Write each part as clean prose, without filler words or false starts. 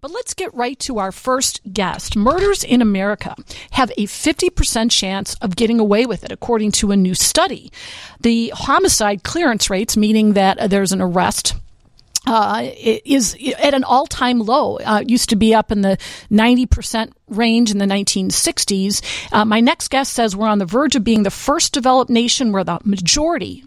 But let's get right to our first guest. Murders in America have a 50% chance of getting away with it, according to a new study. The homicide clearance rates, meaning that there's an arrest, is at an all-time low. It used to be up in the 90% range in the 1960s. My next guest says we're on the verge of being the first developed nation where the majority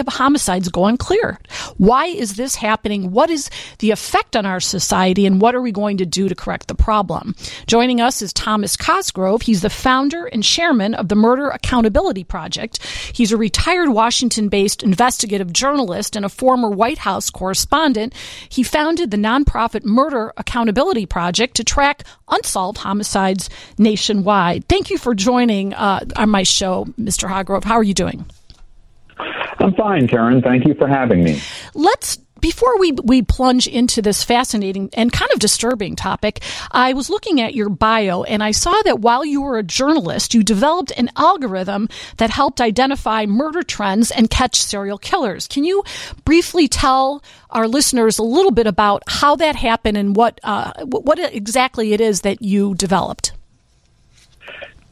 of homicides go uncleared. Why is this happening? What is the effect on our society, and what are we going to do to correct the problem? Joining us is Thomas Hargrove. He's the founder and chairman of the Murder Accountability Project. He's a retired Washington-based investigative journalist and a former White House correspondent. He founded the nonprofit Murder Accountability Project to track unsolved homicides nationwide. Thank you for joining on my show, Mr. Hargrove. How are you doing? I'm fine, Karen. Thank you for having me. Before we plunge into this fascinating and kind of disturbing topic, I was looking at your bio, and I saw that while you were a journalist, you developed an algorithm that helped identify murder trends and catch serial killers. Can you briefly tell our listeners a little bit about how that happened and what exactly it is that you developed?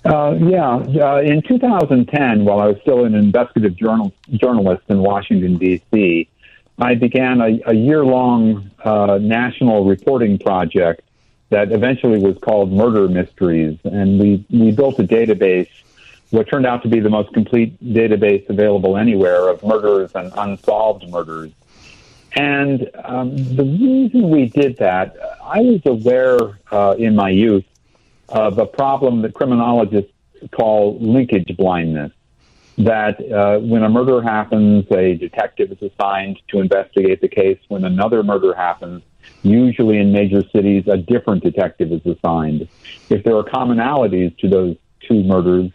In 2010, while I was still an investigative journalist in Washington, D.C., I began a year-long national reporting project that eventually was called Murder Mysteries, and we built a database, what turned out to be the most complete database available anywhere, of murders and unsolved murders. And the reason we did that, I was aware in my youth of a problem that criminologists call linkage blindness, that when a murder happens, a detective is assigned to investigate the case. When another murder happens, usually in major cities, a different detective is assigned. If there are commonalities to those two murders,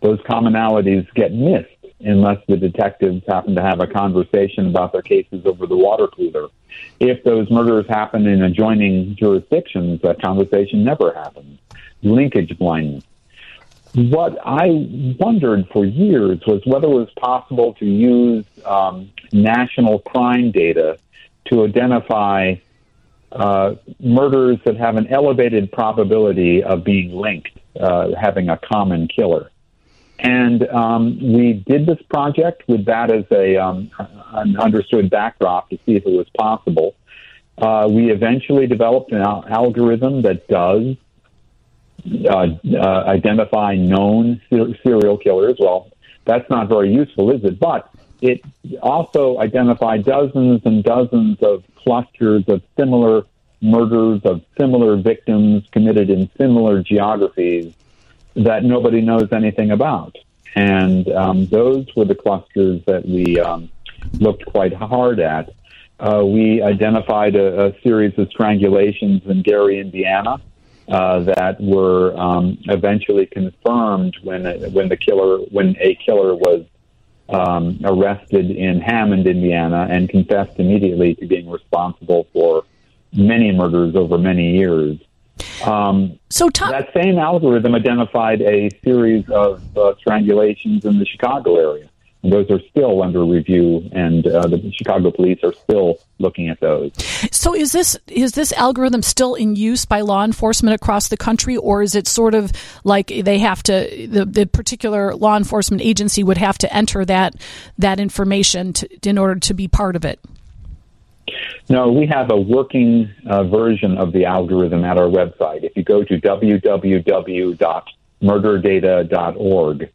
those commonalities get missed unless the detectives happen to have a conversation about their cases over the water cooler. If those murders happen in adjoining jurisdictions, that conversation never happens. Linkage blindness. What I wondered for years was whether it was possible to use national crime data to identify murders that have an elevated probability of being linked, having a common killer. And we did this project with that as an understood backdrop to see if it was possible. We eventually developed an algorithm that does identify known serial killers. Well, that's not very useful, is it? But it also identified dozens and dozens of clusters of similar murders, of similar victims committed in similar geographies that nobody knows anything about. And those were the clusters that we looked quite hard at. We identified a series of strangulations in Gary, Indiana, that were eventually confirmed when a killer was arrested in Hammond, Indiana, and confessed immediately to being responsible for many murders over many years. That same algorithm identified a series of strangulations in the Chicago area. Those are still under review, and the Chicago police are still looking at those. So is this algorithm still in use by law enforcement across the country, or is it sort of like they have to, the particular law enforcement agency would have to enter that information in order to be part of it? No, we have a working version of the algorithm at our website. If you go to www.murderdata.org,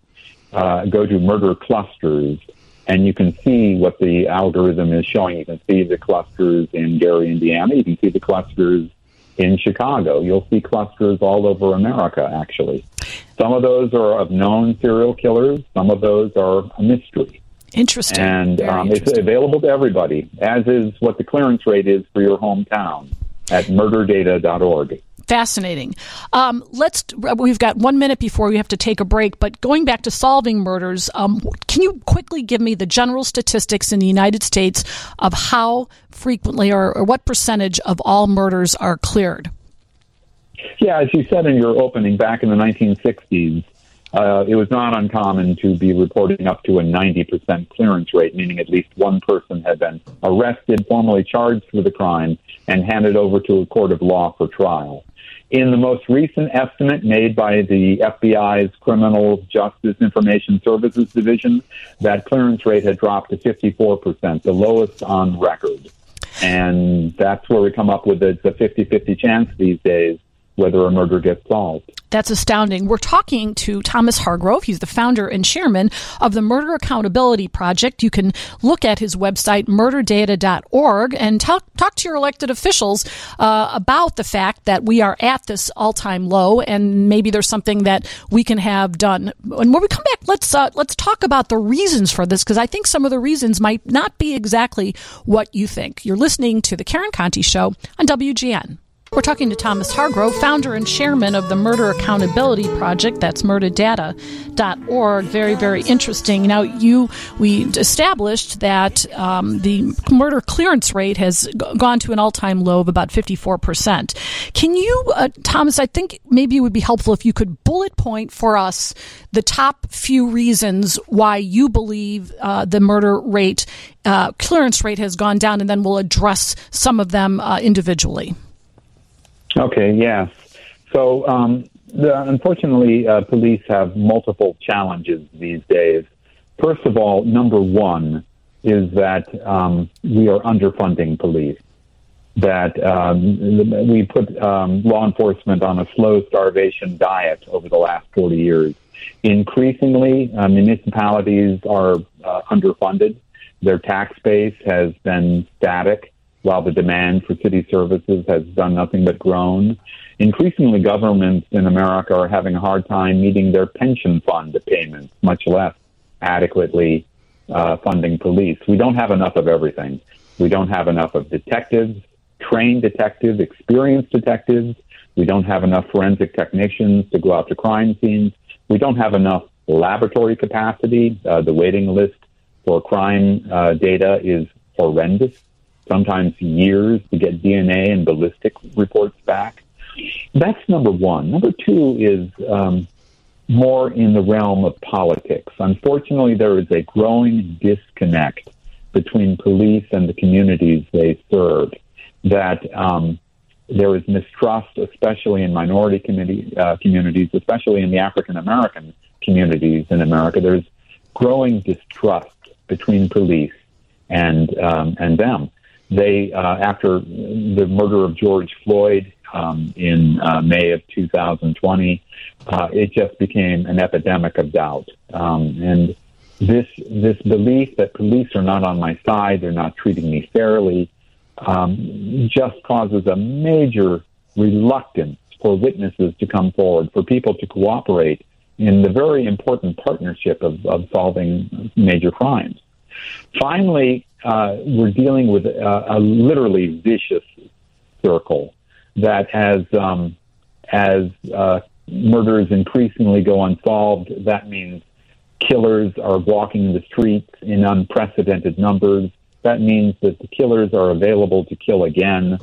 go to murder clusters, and you can see what the algorithm is showing. You can see the clusters in Gary, Indiana. You can see the clusters in Chicago. You'll see clusters all over America, actually. Some of those are of known serial killers. Some of those are a mystery. Interesting. And interesting. It's available to everybody, as is what the clearance rate is for your hometown at murderdata.org. Fascinating. We've got 1 minute before we have to take a break, but going back to solving murders, can you quickly give me the general statistics in the United States of how frequently or what percentage of all murders are cleared? Yeah, as you said in your opening, back in the 1960s, it was not uncommon to be reporting up to a 90% clearance rate, meaning at least one person had been arrested, formally charged with the crime, and handed over to a court of law for trial. In the most recent estimate made by the FBI's Criminal Justice Information Services Division, that clearance rate had dropped to 54%, the lowest on record. And that's where we come up with it's a 50-50 chance these days whether a murder gets solved. That's astounding. We're talking to Thomas Hargrove. He's the founder and chairman of the Murder Accountability Project. You can look at his website, murderdata.org, and talk to your elected officials about the fact that we are at this all-time low, and maybe there's something that we can have done. And when we come back, let's talk about the reasons for this, because I think some of the reasons might not be exactly what you think. You're listening to The Karen Conti Show on WGN. We're talking to Thomas Hargrove, founder and chairman of the Murder Accountability Project. That's murderdata.org. Very, very interesting. Now, we established that the murder clearance rate has gone to an all-time low of about 54%. Can you, Thomas, I think maybe it would be helpful if you could bullet point for us the top few reasons why you believe the murder rate, clearance rate has gone down, and then we'll address some of them individually. Okay, yes. So, unfortunately, police have multiple challenges these days. First of all, number one is that we are underfunding police, that we put law enforcement on a slow starvation diet over the last 40 years. Increasingly, municipalities are underfunded. Their tax base has been static, while the demand for city services has done nothing but grown. Increasingly, governments in America are having a hard time meeting their pension fund payments, much less adequately funding police. We don't have enough of everything. We don't have enough of detectives, trained detectives, experienced detectives. We don't have enough forensic technicians to go out to crime scenes. We don't have enough laboratory capacity. The waiting list for crime data is horrendous. Sometimes years to get DNA and ballistic reports back. That's number one. Number two is more in the realm of politics. Unfortunately, there is a growing disconnect between police and the communities they serve, that there is mistrust, especially in minority communities, especially in the African-American communities in America. There's growing distrust between police and them. They, after the murder of George Floyd in May of 2020, it just became an epidemic of doubt. And this belief that police are not on my side, they're not treating me fairly, just causes a major reluctance for witnesses to come forward, for people to cooperate in the very important partnership of solving major crimes. Finally, we're dealing with a literally vicious circle that as murders increasingly go unsolved, that means killers are walking the streets in unprecedented numbers. That means that the killers are available to kill again.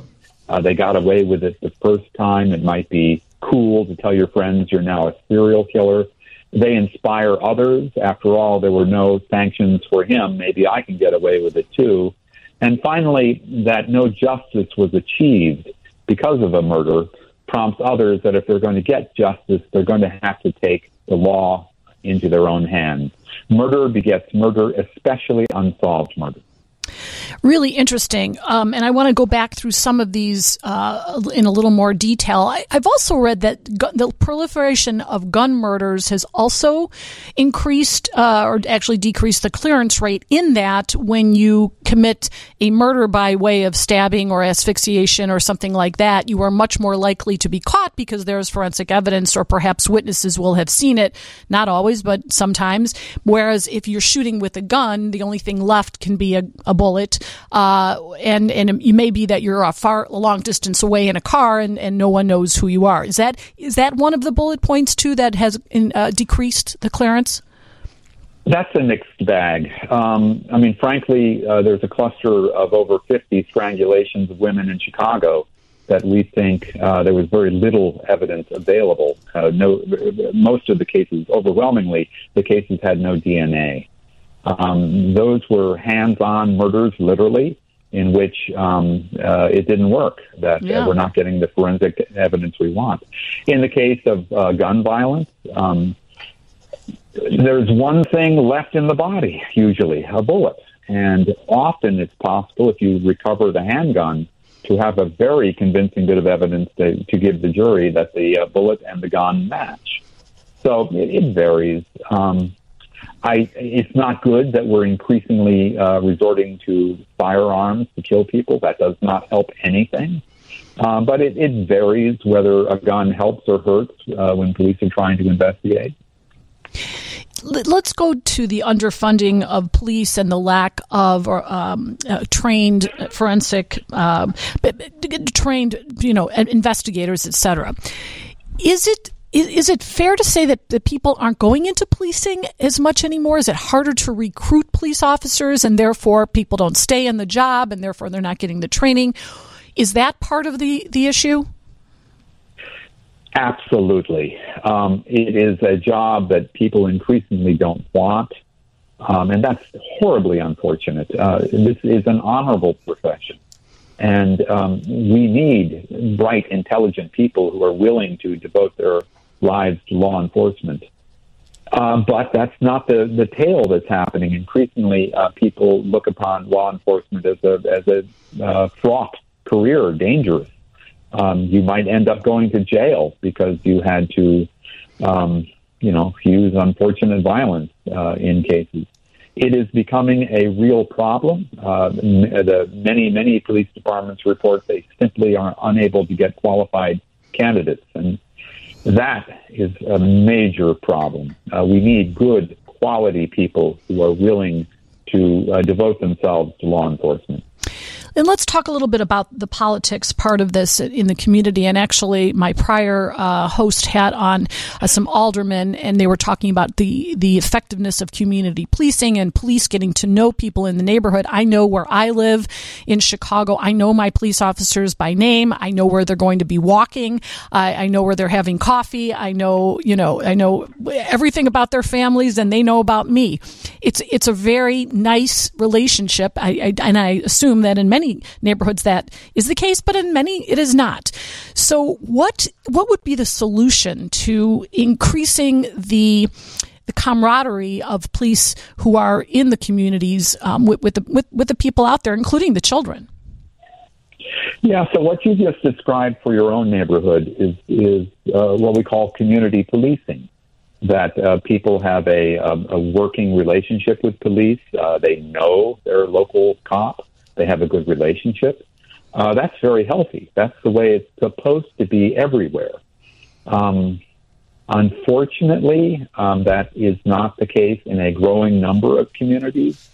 They got away with it the first time. It might be cool to tell your friends you're now a serial killer. They inspire others. After all, there were no sanctions for him. Maybe I can get away with it, too. And finally, that no justice was achieved because of a murder prompts others that if they're going to get justice, they're going to have to take the law into their own hands. Murder begets murder, especially unsolved murder. Really interesting. And I want to go back through some of these in a little more detail. I've also read that the proliferation of gun murders has also increased or actually decreased the clearance rate, in that when you commit a murder by way of stabbing or asphyxiation or something like that, you are much more likely to be caught because there is forensic evidence, or perhaps witnesses will have seen it. Not always, but sometimes. Whereas if you're shooting with a gun, the only thing left can be a bullet. And you may be that you're a long distance away in a car, and no one knows who you are. Is that one of the bullet points too that has decreased the clearance? That's a mixed bag. I mean, frankly, there's a cluster of over 50 strangulations of women in Chicago that we think there was very little evidence available. Most of the cases, overwhelmingly, the cases had no DNA. Those were hands-on murders, literally, in which it didn't work, that we're not getting the forensic evidence we want. In the case of gun violence, there's one thing left in the body, usually, a bullet. And often it's possible, if you recover the handgun, to have a very convincing bit of evidence to give the jury that the bullet and the gun match. So it varies. It's not good that we're increasingly resorting to firearms to kill people. That does not help anything. But it varies whether a gun helps or hurts when police are trying to investigate. Let's go to the underfunding of police and the lack of trained forensic, investigators, et cetera. Is it fair to say that the people aren't going into policing as much anymore? Is it harder to recruit police officers, and therefore people don't stay in the job, and therefore they're not getting the training? Is that part of the issue? Absolutely. It is a job that people increasingly don't want, and that's horribly unfortunate. This is an honorable profession, and we need bright, intelligent people who are willing to devote their lives to law enforcement. But that's not the tale that's happening. Increasingly, people look upon law enforcement as a fraught career, dangerous. You might end up going to jail because you had to, use unfortunate violence in cases. It is becoming a real problem. The many police departments report they simply are unable to get qualified candidates, and that is a major problem. We need good, quality people who are willing to devote themselves to law enforcement. And let's talk a little bit about the politics part of this in the community. And actually, my prior host had on some aldermen, and they were talking about the effectiveness of community policing and police getting to know people in the neighborhood. I know where I live in Chicago. I know my police officers by name. I know where they're going to be walking. I know where they're having coffee. I know everything about their families, and they know about me. It's a very nice relationship, I assume that in many neighborhoods that is the case, but in many it is not. So what would be the solution to increasing the camaraderie of police who are in the communities with the people out there, including the children? Yeah, so what you just described for your own neighborhood is what we call community policing, that people have a working relationship with police. They know their local cop. They have a good relationship. That's very healthy. That's the way it's supposed to be everywhere. Unfortunately, that is not the case in a growing number of communities.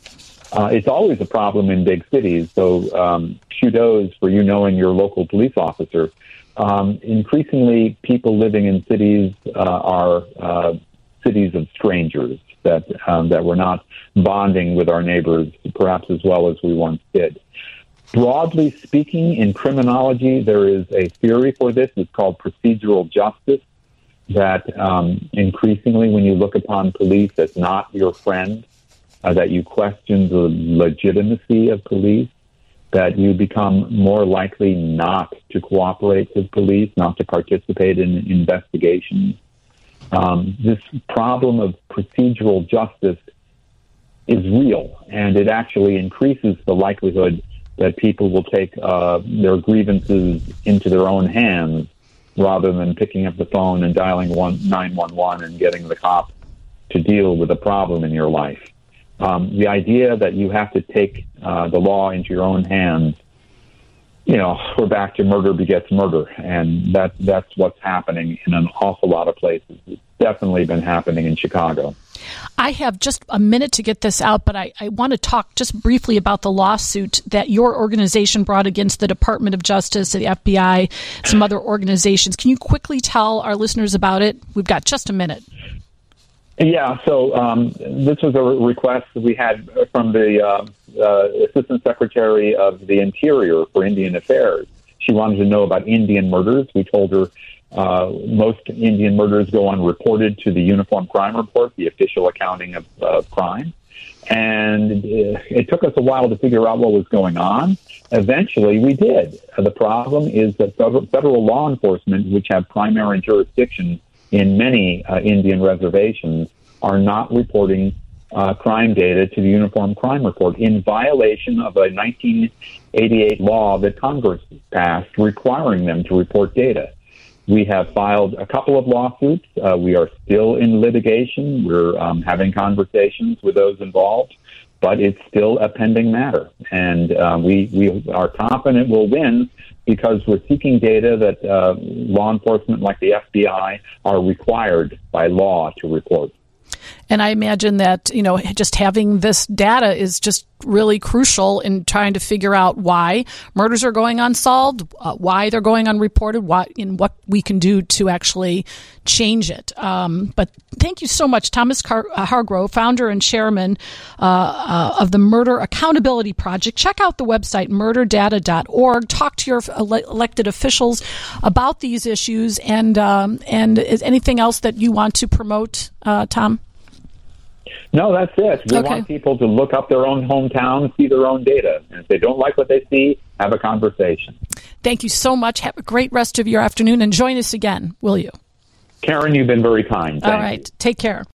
It's always a problem in big cities, so kudos for you knowing your local police officer. Increasingly, people living in cities are cities of strangers, that we're not bonding with our neighbors perhaps as well as we once did. Broadly speaking, in criminology, there is a theory for this. It's called procedural justice, that increasingly when you look upon police as not your friend, that you question the legitimacy of police, that you become more likely not to cooperate with police, not to participate in investigations. This problem of procedural justice is real, and it actually increases the likelihood that people will take their grievances into their own hands rather than picking up the phone and dialing 911 and getting the cop to deal with a problem in your life. The idea that you have to take the law into your own hands, we're back to murder begets murder, and that's what's happening in an awful lot of places. It's definitely been happening in Chicago. I have just a minute to get this out, but I want to talk just briefly about the lawsuit that your organization brought against the Department of Justice, the FBI, some other organizations. Can you quickly tell our listeners about it? We've got just a minute. Yeah, so this was a request that we had from the Assistant Secretary of the Interior for Indian Affairs. She wanted to know about Indian murders. We told her most Indian murders go unreported to the Uniform Crime Report, the official accounting of crime. And it took us a while to figure out what was going on. Eventually, we did. The problem is that federal law enforcement, which have primary jurisdiction in many Indian reservations, are not reporting crime data to the Uniform Crime Report in violation of a 1988 law that Congress passed requiring them to report data. We have filed a couple of lawsuits. We are still in litigation. We're having conversations with those involved, but it's still a pending matter. And we are confident we'll win because we're seeking data that law enforcement like the FBI are required by law to report. And I imagine that, you know, just having this data is just really crucial in trying to figure out why murders are going unsolved, why they're going unreported, what we can do to actually change it. But thank you so much, Thomas Hargrove, founder and chairman of the Murder Accountability Project. Check out the website, murderdata.org. Talk to your elected officials about these issues, and is anything else that you want to promote, Tom? No, that's it. We want people to look up their own hometown, see their own data. And if they don't like what they see, have a conversation. Thank you so much. Have a great rest of your afternoon, and join us again, will you? Karen, you've been very kind. All right. Thank you. Take care.